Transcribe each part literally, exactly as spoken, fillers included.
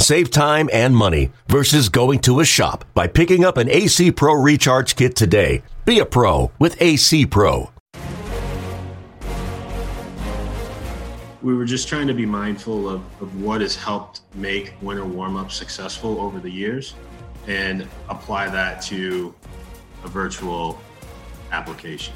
Save time and money versus going to a shop by picking up an A C Pro Recharge Kit today. Be a pro with A C Pro. We were just trying to be mindful of, of what has helped make winter warm-up successful over the years and apply that to a virtual application.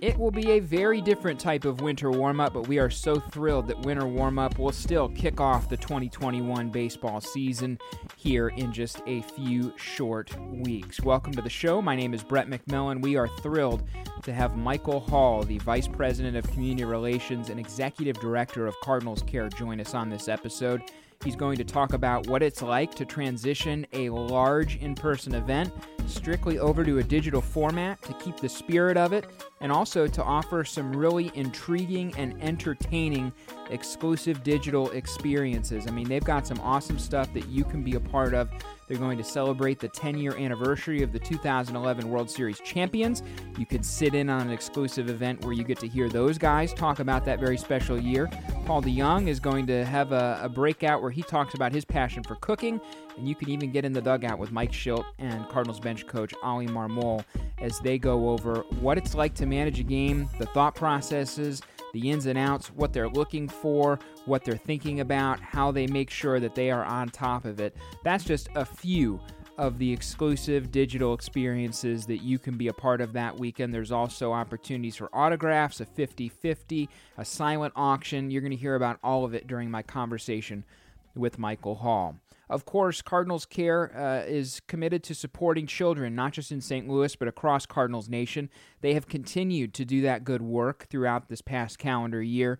It will be a very different type of winter warm-up, but we are so thrilled that winter warm-up will still kick off the twenty twenty-one baseball season here in just a few short weeks. Welcome to the show. My name is Brett McMillan. We are thrilled to have Michael Hall, the Vice President of Community Relations and Executive Director of Cardinals Care, join us on this episode. He's going to talk about what it's like to transition a large in-person event strictly over to a digital format to keep the spirit of it, and also to offer some really intriguing and entertaining exclusive digital experiences. I mean, they've got some awesome stuff that you can be a part of. They're going to celebrate the ten-year anniversary of the two thousand eleven World Series champions. You could sit in on an exclusive event where you get to hear those guys talk about that very special year. Paul DeJong is going to have a, a breakout where he talks about his passion for cooking, and you can even get in the dugout with Mike Shildt and Cardinals bench coach Oli Mármol as they go over what it's like to manage a game, the thought processes, the ins and outs, what they're looking for, what they're thinking about, how they make sure that they are on top of it. That's just a few of the exclusive digital experiences that you can be a part of that weekend. There's also opportunities for autographs, a fifty-fifty, a silent auction. You're going to hear about all of it during my conversation with Michael Hall. Of course, Cardinals Care uh, is committed to supporting children, not just in Saint Louis, but across Cardinals Nation. They have continued to do that good work throughout this past calendar year,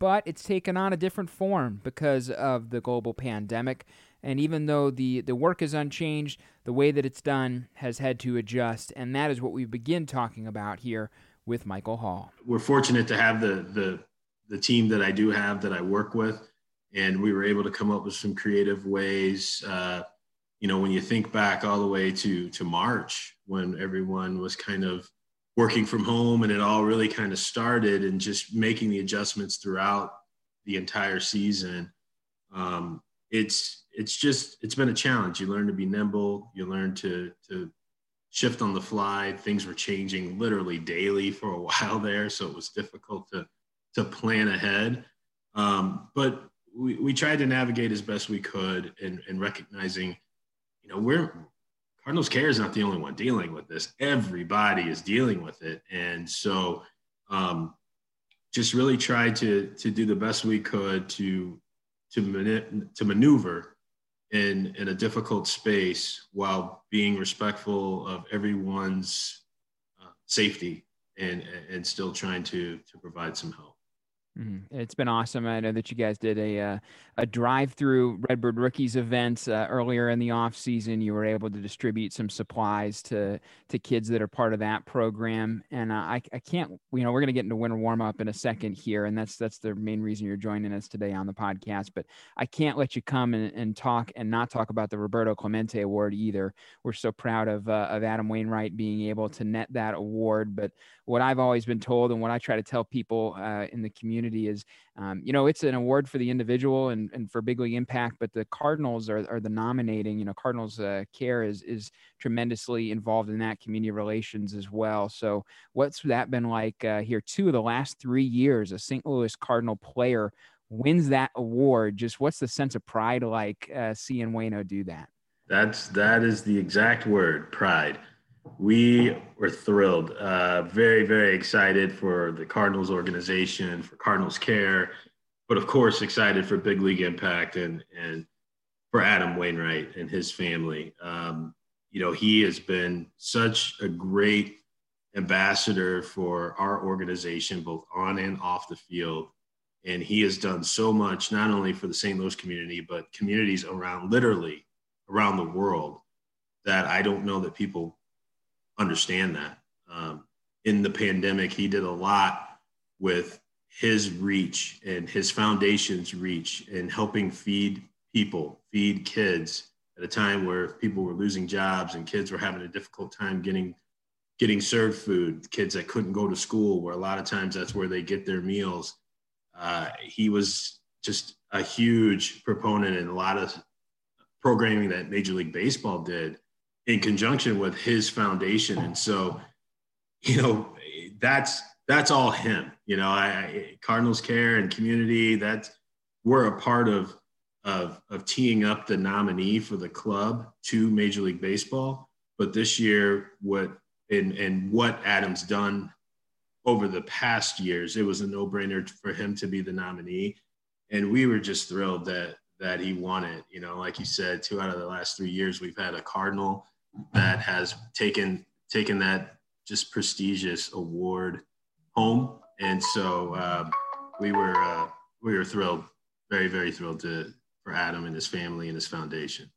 but it's taken on a different form because of the global pandemic. And even though the, the work is unchanged, the way that it's done has had to adjust, and that is what we begin talking about here with Michael Hall. We're fortunate to have the the, the team that I do have that I work with. And we were able to come up with some creative ways. Uh, you know, when you think back all the way to to March, when everyone was kind of working from home and it all really kind of started, and just making the adjustments throughout the entire season, um, it's it's just, it's been a challenge. You learn to be nimble. You learn to to shift on the fly. Things were changing literally daily for a while there. So it was difficult to, to plan ahead. Um, but We, we tried to navigate as best we could, and, and recognizing, you know, we're Cardinals Care is not the only one dealing with this. Everybody is dealing with it. And so um, just really tried to, to do the best we could to, to, mani- to maneuver in, in a difficult space while being respectful of everyone's uh, safety and, and still trying to, to provide some help. Mm-hmm. It's been awesome. I know that you guys did a uh, a drive-through Redbird Rookies event uh, earlier in the off season. You were able to distribute some supplies to to kids that are part of that program. And uh, I I can't, you know, we're going to get into winter warm-up in a second here, and that's that's the main reason you're joining us today on the podcast. But I can't let you come and, and talk and not talk about the Roberto Clemente Award either. We're so proud of uh, of Adam Wainwright being able to net that award. But what I've always been told, and what I try to tell people uh, in the community, is, um, you know, it's an award for the individual and, and for Big League Impact, but the Cardinals are, are the nominating. You know, Cardinals uh, Care is is tremendously involved in that, community relations as well. So what's that been like uh, here? Two of the last three years, a Saint Louis Cardinal player wins that award. Just what's the sense of pride like uh, seeing Waino do that? That's that is the exact word, pride. We were thrilled, uh, very, very excited for the Cardinals organization, for Cardinals Care, but of course excited for Big League Impact and and for Adam Wainwright and his family. Um, you know, he has been such a great ambassador for our organization, both on and off the field. And he has done so much, not only for the Saint Louis community, but communities around, literally around the world, that I don't know that people understand that. Um, in the pandemic, he did a lot with his reach and his foundation's reach and helping feed people, feed kids at a time where people were losing jobs and kids were having a difficult time getting getting served food, kids that couldn't go to school, where a lot of times that's where they get their meals. Uh, he was just a huge proponent in a lot of programming that Major League Baseball did in conjunction with his foundation. And so, you know, that's, that's all him, you know, I, I Cardinals Care and community, that's, we're a part of, of, of teeing up the nominee for the club to Major League Baseball. But this year, what, and, and what Adam's done over the past years, it was a no-brainer for him to be the nominee. And we were just thrilled that, that he won it. You know, like you said, two out of the last three years, we've had a Cardinal that has taken, taken that just prestigious award home. And so uh, we were, uh, we were thrilled, very, very thrilled to, for Adam and his family and his foundation.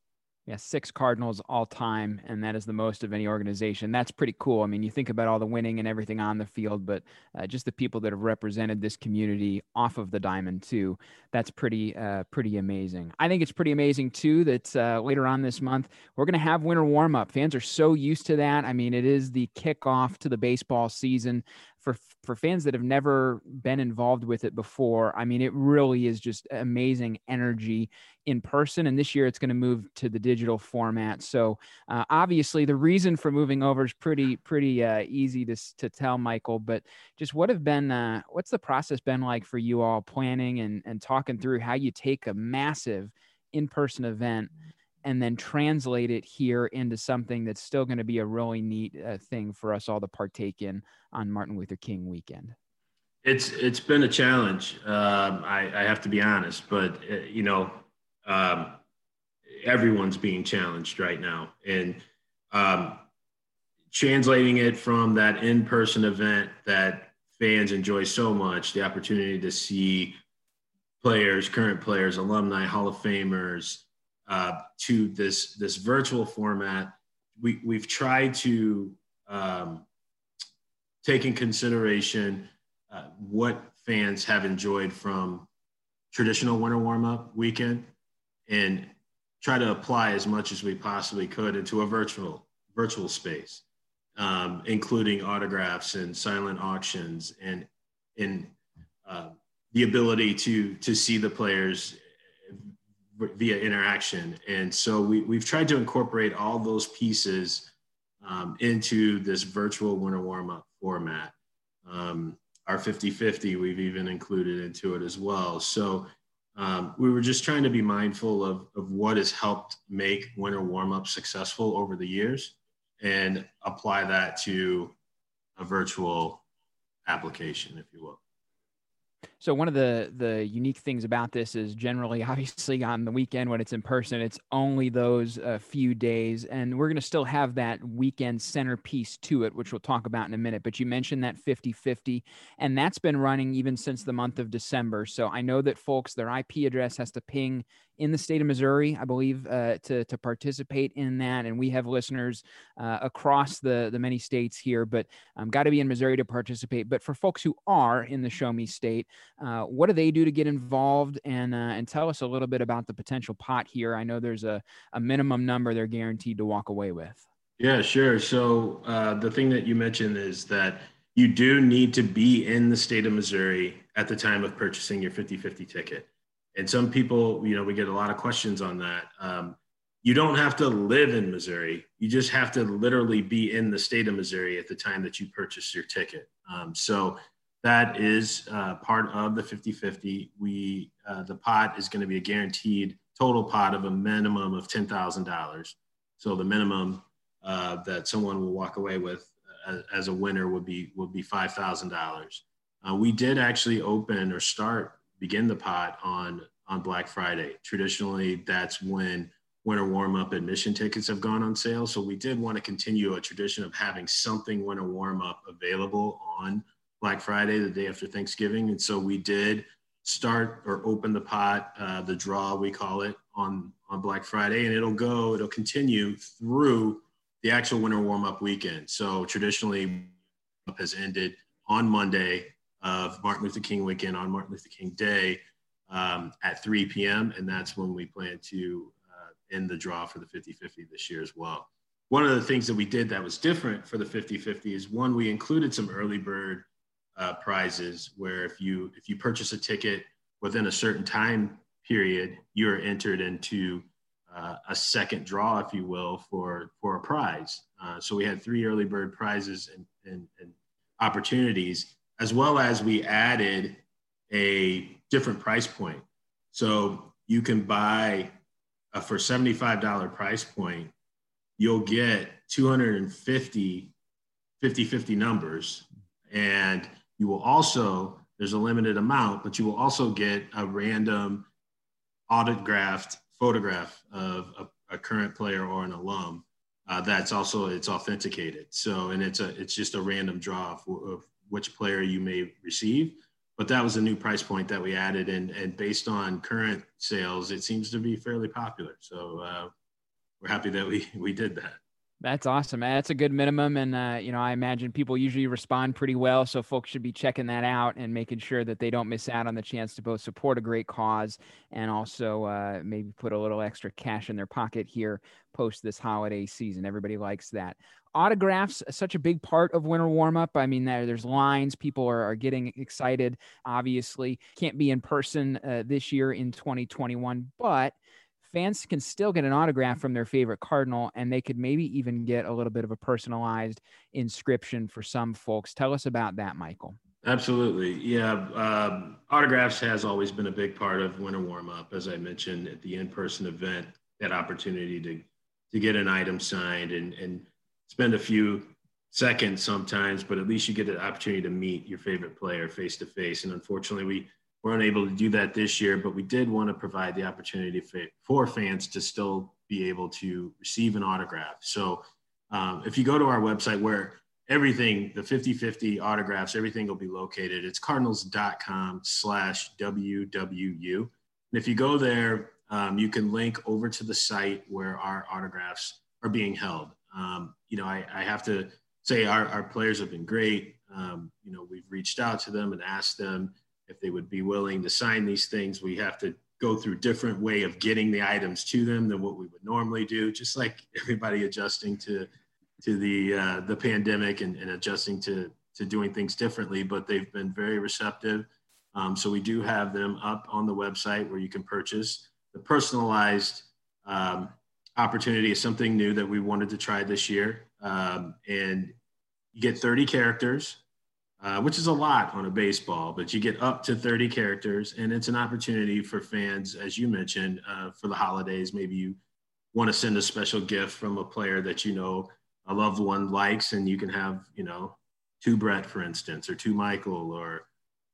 Yeah, six Cardinals all time, and that is the most of any organization. That's pretty cool. I mean, you think about all the winning and everything on the field, but uh, just the people that have represented this community off of the diamond too. That's pretty, uh, pretty amazing. I think it's pretty amazing too that uh, later on this month we're going to have winter warm-up. Fans are so used to that. I mean, it is the kickoff to the baseball season. For for fans that have never been involved with it before, I mean, it really is just amazing energy in person. And this year it's going to move to the digital format. So uh, obviously the reason for moving over is pretty, pretty uh, easy to to tell, Michael, but just what have been, uh, what's the process been like for you all planning and, and talking through how you take a massive in-person event and then translate it here into something that's still going to be a really neat uh, thing for us all to partake in on Martin Luther King weekend? It's it's been a challenge. Um, I, I have to be honest, but uh, you know, um, everyone's being challenged right now, and um, translating it from that in-person event that fans enjoy so much, the opportunity to see players, current players, alumni, Hall of Famers, Uh, to this this virtual format, we, we've tried to um, take in consideration uh, what fans have enjoyed from traditional winter warm-up weekend and try to apply as much as we possibly could into a virtual virtual space, um, including autographs and silent auctions and, and uh, the ability to, to see the players via interaction. And so we, we've tried to incorporate all those pieces um, into this virtual winter warm-up format. Um, our fifty fifty, we've even included into it as well. So um, we were just trying to be mindful of, of what has helped make winter warm-up successful over the years and apply that to a virtual application, if you will. So one of the the unique things about this is generally, obviously, on the weekend when it's in person, it's only those uh, few days, and we're going to still have that weekend centerpiece to it, which we'll talk about in a minute. But you mentioned that fifty fifty, and that's been running even since the month of December. So I know that folks, their I P address has to ping in the state of Missouri, I believe, uh, to, to participate in that. And we have listeners uh, across the, the many states here, but um, got to be in Missouri to participate. But for folks who are in the Show Me State, uh, what do they do to get involved? And, uh, and tell us a little bit about the potential pot here. I know there's a, a minimum number they're guaranteed to walk away with. Yeah, sure. So uh, the thing that you mentioned is that you do need to be in the state of Missouri at the time of purchasing your fifty fifty ticket. And some people, you know, we get a lot of questions on that. Um, you don't have to live in Missouri. You just have to literally be in the state of Missouri at the time that you purchase your ticket. Um, so that is uh, part of the fifty fifty. We, uh, the pot is going to be a guaranteed total pot of a minimum of ten thousand dollars. So the minimum uh, that someone will walk away with as, as a winner would be, would be five thousand dollars. Uh, we did actually open or start begin the pot on, on Black Friday. Traditionally, that's when winter warm-up admission tickets have gone on sale. So we did want to continue a tradition of having something winter warm-up available on Black Friday, the day after Thanksgiving. And so we did start or open the pot, uh, the draw, we call it, on, on Black Friday, and it'll go, it'll continue through the actual winter warm-up weekend. So traditionally has ended on Monday of Martin Luther King weekend, on Martin Luther King Day um, at three p m And that's when we plan to uh, end the draw for the fifty fifty this year as well. One of the things that we did that was different for the fifty fifty is, one, we included some early bird uh, prizes where if you, if you purchase a ticket within a certain time period, you're entered into uh, a second draw, if you will, for, for a prize. Uh, so we had three early bird prizes and, and, and opportunities, as well as we added a different price point. So you can buy a, for seventy-five dollars price point, you'll get two hundred fifty fifty fifty numbers. And you will also, there's a limited amount, but you will also get a random autographed photograph of a, a current player or an alum. Uh, that's also, it's authenticated. So, and it's a, it's just a random draw for, of which player you may receive, but that was a new price point that we added. And, and based on current sales, it seems to be fairly popular. So uh, we're happy that we, we did that. That's awesome. That's a good minimum. And, uh, you know, I imagine people usually respond pretty well. So folks should be checking that out and making sure that they don't miss out on the chance to both support a great cause and also uh, maybe put a little extra cash in their pocket here post this holiday season. Everybody likes that. Autographs, such a big part of winter warm-up. I mean, there, there's lines. People are, are getting excited, obviously. Can't be in person uh, this year in twenty twenty-one, but fans can still get an autograph from their favorite Cardinal, and they could maybe even get a little bit of a personalized inscription for some folks. Tell us about that, Michael. Absolutely. Yeah. Um, autographs has always been a big part of winter warm-up. As I mentioned at the in-person event, that opportunity to, to get an item signed and, and spend a few seconds sometimes, but at least you get the opportunity to meet your favorite player face-to-face. And unfortunately, we We're unable to do that this year, but we did want to provide the opportunity for fans to still be able to receive an autograph. So um, if you go to our website, where everything, the fifty fifty autographs, everything will be located, it's cardinals dot com slash W W U. And if you go there, um, you can link over to the site where our autographs are being held. Um, you know, I, I have to say our, our players have been great. Um, you know, we've reached out to them and asked them if they would be willing to sign these things. We have to go through different way of getting the items to them than what we would normally do, just like everybody adjusting to to the uh, the pandemic and, and adjusting to, to doing things differently, but they've been very receptive. Um, so we do have them up on the website where you can purchase. The personalized um, opportunity is something new that we wanted to try this year. Um, and you get thirty characters, Uh, which is a lot on a baseball, but you get up to thirty characters, and it's an opportunity for fans, as you mentioned, uh, for the holidays. Maybe you want to send a special gift from a player that you know a loved one likes, and you can have, you know, two Brett, for instance, or two Michael, or,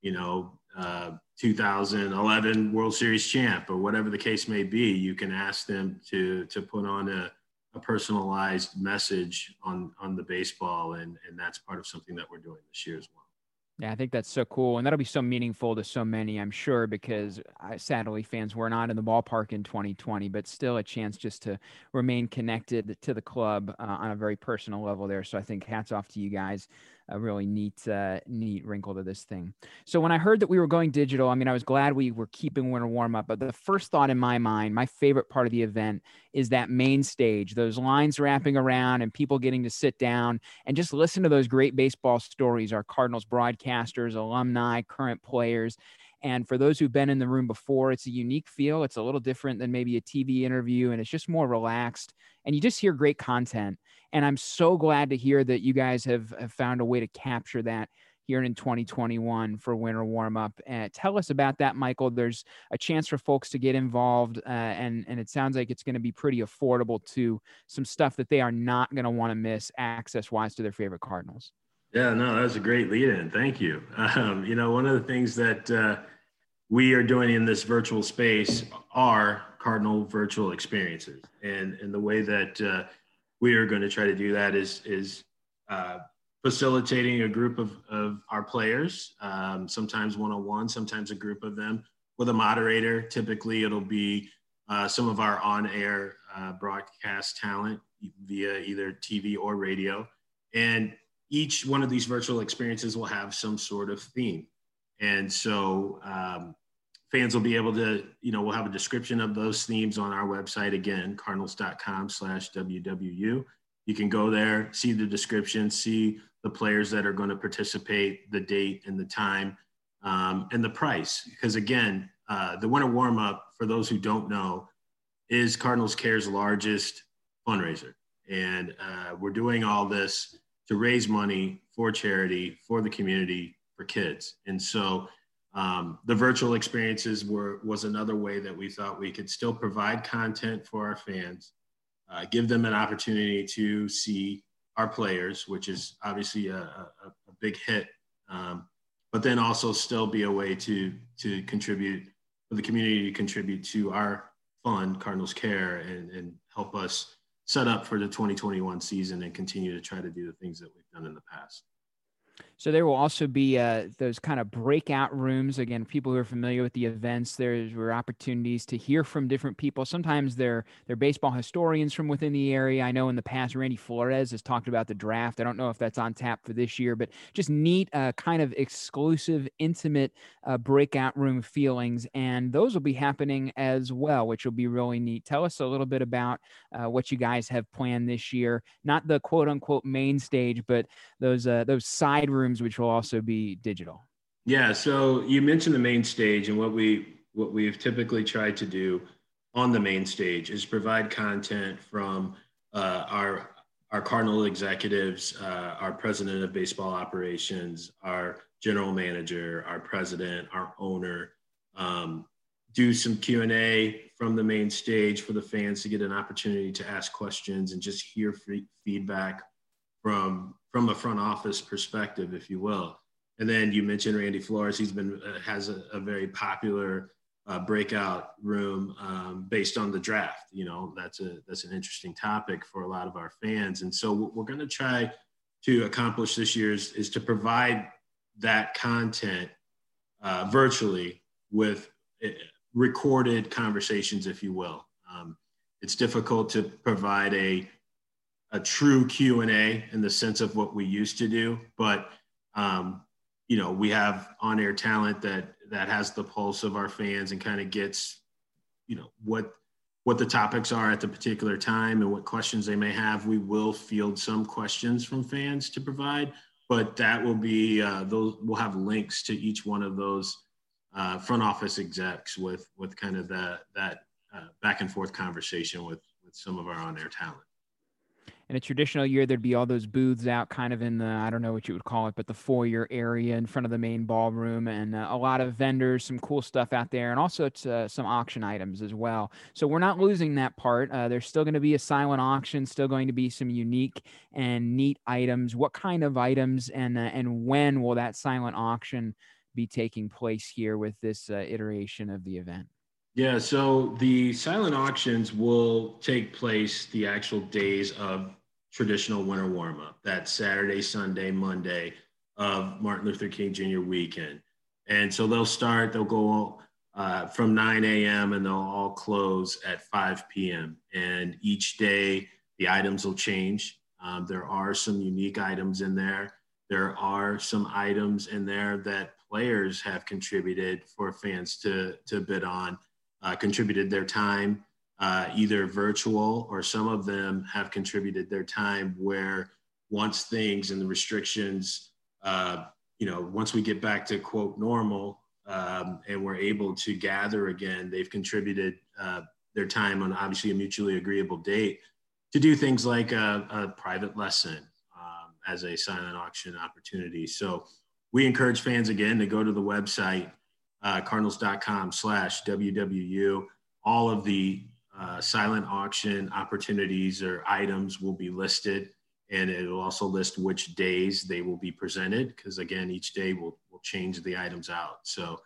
you know, uh, two thousand eleven World Series champ, or whatever the case may be. You can ask them to to put on a a personalized message on, on the baseball. And, and that's part of something that we're doing this year as well. Yeah, I think that's so cool. And that'll be so meaningful to so many, I'm sure, because I, sadly fans were not in the ballpark in twenty twenty, but still a chance just to remain connected to the club uh, on a very personal level there. So I think hats off to you guys. A really neat, uh, neat wrinkle to this thing. So when I heard that we were going digital, I mean, I was glad we were keeping winter warm up, but the first thought in my mind, my favorite part of the event is that main stage, those lines wrapping around and people getting to sit down and just listen to those great baseball stories, our Cardinals broadcasters, alumni, current players. And for those who've been in the room before, it's a unique feel. It's a little different than maybe a T V interview, and it's just more relaxed, and you just hear great content. And I'm so glad to hear that you guys have, have found a way to capture that here in twenty twenty-one for winter warm-up. And tell us about that, Michael. There's a chance for folks to get involved, uh, and, and it sounds like it's going to be pretty affordable too. Some stuff that they are not going to want to miss access-wise to their favorite Cardinals. Yeah, no, that was a great lead-in. Thank you. Um, you know, one of the things that uh, we are doing in this virtual space are Cardinal virtual experiences. And, and the way that uh, we are going to try to do that is, is uh, facilitating a group of, of our players, um, sometimes one-on-one, sometimes a group of them, with a moderator. Typically, it'll be uh, some of our on-air uh, broadcast talent via either T V or radio. And each one of these virtual experiences will have some sort of theme. And so um, fans will be able to, you know, we'll have a description of those themes on our website. Again, cardinals dot com slash W W U. You can go there, see the description, see the players that are going to participate, the date and the time, um, and the price. Because again, uh, the winter warm-up, for those who don't know, is Cardinals Care's largest fundraiser. And uh, we're doing all this to raise money for charity, for the community, for kids. And so um, the virtual experiences were was another way that we thought we could still provide content for our fans, uh, give them an opportunity to see our players, which is obviously a, a, a big hit, um, but then also still be a way to, to contribute, for the community to contribute to our fund, Cardinals Care, and, and help us set up for the twenty twenty-one season and continue to try to do the things that we've done in the past. So there will also be uh, those kind of breakout rooms. Again, people who are familiar with the events, there were opportunities to hear from different people. Sometimes they're, they're baseball historians from within the area. I know in the past, Randy Flores has talked about the draft. I don't know if that's on tap for this year, but just neat uh, kind of exclusive, intimate uh, breakout room feelings. And those will be happening as well, which will be really neat. Tell us a little bit about uh, what you guys have planned this year. Not the quote unquote main stage, but those, uh, those side rooms, which will also be digital. Yeah, so you mentioned the main stage, and what we what we've typically tried to do on the main stage is provide content from uh, our our Cardinal executives, uh, our president of baseball operations, our general manager, our president, our owner. Um, do some Q and A from the main stage for the fans to get an opportunity to ask questions and just hear free feedback from from a front office perspective, if you will. And then you mentioned Randy Flores. He's been, uh, has a, a very popular uh, breakout room um, based on the draft. You know, that's a, that's an interesting topic for a lot of our fans. And so what we're going to try to accomplish this year is, is to provide that content uh, virtually with recorded conversations, if you will. Um, it's difficult to provide a a true Q and A in the sense of what we used to do. But, um, you know, we have on-air talent that, that has the pulse of our fans and kind of gets, you know, what, what the topics are at the particular time and what questions they may have. We will field some questions from fans to provide, but that will be, uh, those, we'll have links to each one of those uh, front office execs with, with kind of that, that uh, back and forth conversation with, with some of our on-air talent. In a traditional year, there'd be all those booths out kind of in the, I don't know what you would call it, but the foyer area in front of the main ballroom, and uh, a lot of vendors, some cool stuff out there, and also it's, uh, some auction items as well. So we're not losing that part. Uh, there's still going to be a silent auction, still going to be some unique and neat items. What kind of items, and, uh, and when will that silent auction be taking place here with this uh, iteration of the event? Yeah, so the silent auctions will take place the actual days of traditional winter warm-up, that Saturday, Sunday, Monday of Martin Luther King Junior weekend. And so they'll start, they'll go uh, from nine a m and they'll all close at five p m And each day, the items will change. Um, there are some unique items in there. There are some items in there that players have contributed for fans to, to bid on. Uh, contributed their time, uh, either virtual, or some of them have contributed their time where once things and the restrictions, uh, you know, once we get back to quote normal um, and we're able to gather again, they've contributed uh, their time on obviously a mutually agreeable date to do things like a, a private lesson um, as a silent auction opportunity. So we encourage fans again to go to the website, Uh, cardinals dot com slash W W U. All of the uh, silent auction opportunities or items will be listed, and it will also list which days they will be presented, because again, each day we'll, we'll change the items out. So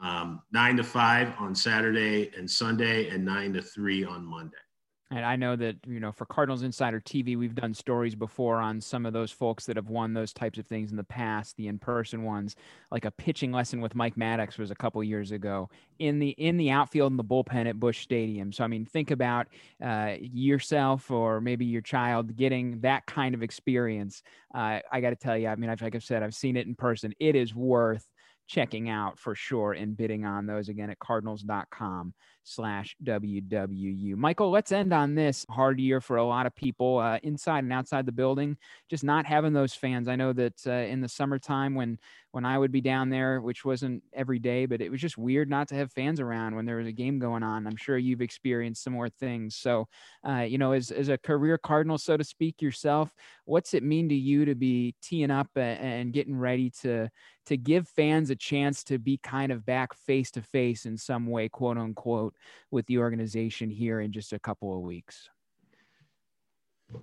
um, nine to five on Saturday and Sunday, and nine to three on Monday. And I know that, you know, for Cardinals Insider T V, we've done stories before on some of those folks that have won those types of things in the past, the in-person ones, like a pitching lesson with Mike Maddox was a couple years ago in the in the outfield in the bullpen at Busch Stadium. So, I mean, think about uh, yourself or maybe your child getting that kind of experience. Uh, I got to tell you, I mean, I've, like I've said, I've seen it in person. It is worth checking out for sure and bidding on those again at cardinals dot com slash W W U. Michael, let's end on this hard year for a lot of people uh, inside and outside the building, just not having those fans. I know that uh, in the summertime when, when I would be down there, which wasn't every day, but it was just weird not to have fans around when there was a game going on. I'm sure you've experienced similar things. So, uh, you know, as, as a career Cardinal, so to speak, yourself, what's it mean to you to be teeing up and, and getting ready to, to give fans a chance to be kind of back face to face in some way, quote unquote, with the organization here in just a couple of weeks?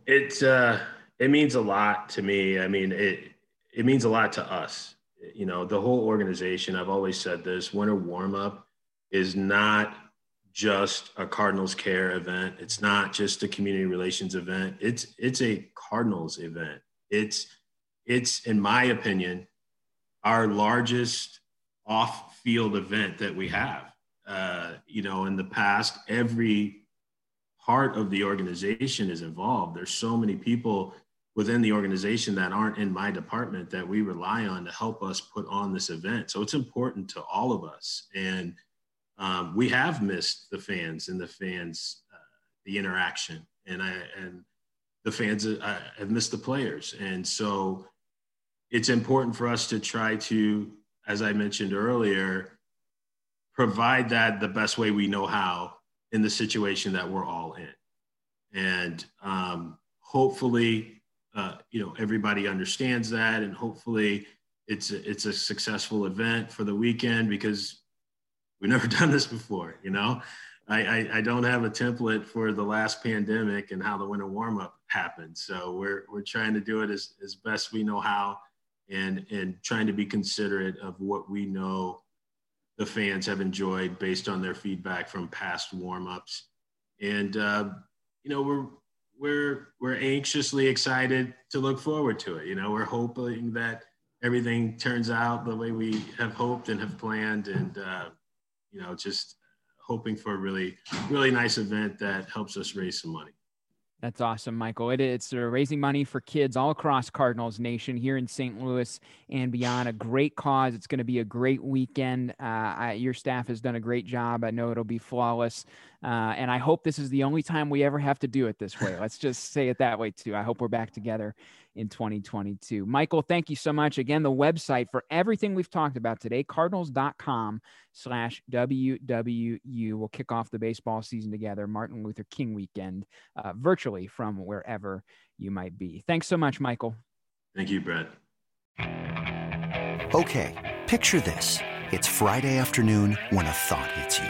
It's uh, it means a lot to me. I mean, it, it means a lot to us, you know, the whole organization. I've always said this, winter warm-up is not just a Cardinals Care event. It's not just a community relations event. It's, it's a Cardinals event. It's, it's, in my opinion, our largest off-field event that we have. Uh, you know, in the past, every part of the organization is involved. There's so many people within the organization that aren't in my department that we rely on to help us put on this event. So it's important to all of us. And um, we have missed the fans and the fans, uh, the interaction, and I and the fans uh, have missed the players. And so it's important for us to try to, as I mentioned earlier, provide that the best way we know how in the situation that we're all in. And um, hopefully, uh, you know, everybody understands that, and hopefully it's a, it's a successful event for the weekend, because we've never done this before, you know? I, I, I don't have a template for the last pandemic and how the winter warm-up happened. So we're, we're trying to do it as, as best we know how, and, and trying to be considerate of what we know the fans have enjoyed based on their feedback from past warm-ups. And, uh, you know, we're, we're, we're anxiously excited to look forward to it. You know, we're hoping that everything turns out the way we have hoped and have planned, and, uh, you know, just hoping for a really, really nice event that helps us raise some money. That's awesome, Michael. It, it's uh, raising money for kids all across Cardinals Nation here in Saint Louis and beyond. A great cause. It's going to be a great weekend. Uh, I, your staff has done a great job. I know it'll be flawless. Uh, and I hope this is the only time we ever have to do it this way. Let's just say it that way, too. I hope we're back together in twenty twenty-two. Michael, thank you so much. Again, the website for everything we've talked about today, cardinals dot com slash W W U. We'll kick off the baseball season together, Martin Luther King weekend, uh, virtually from wherever you might be. Thanks so much, Michael. Thank you, Brett. Okay, picture this. It's Friday afternoon when a thought hits you.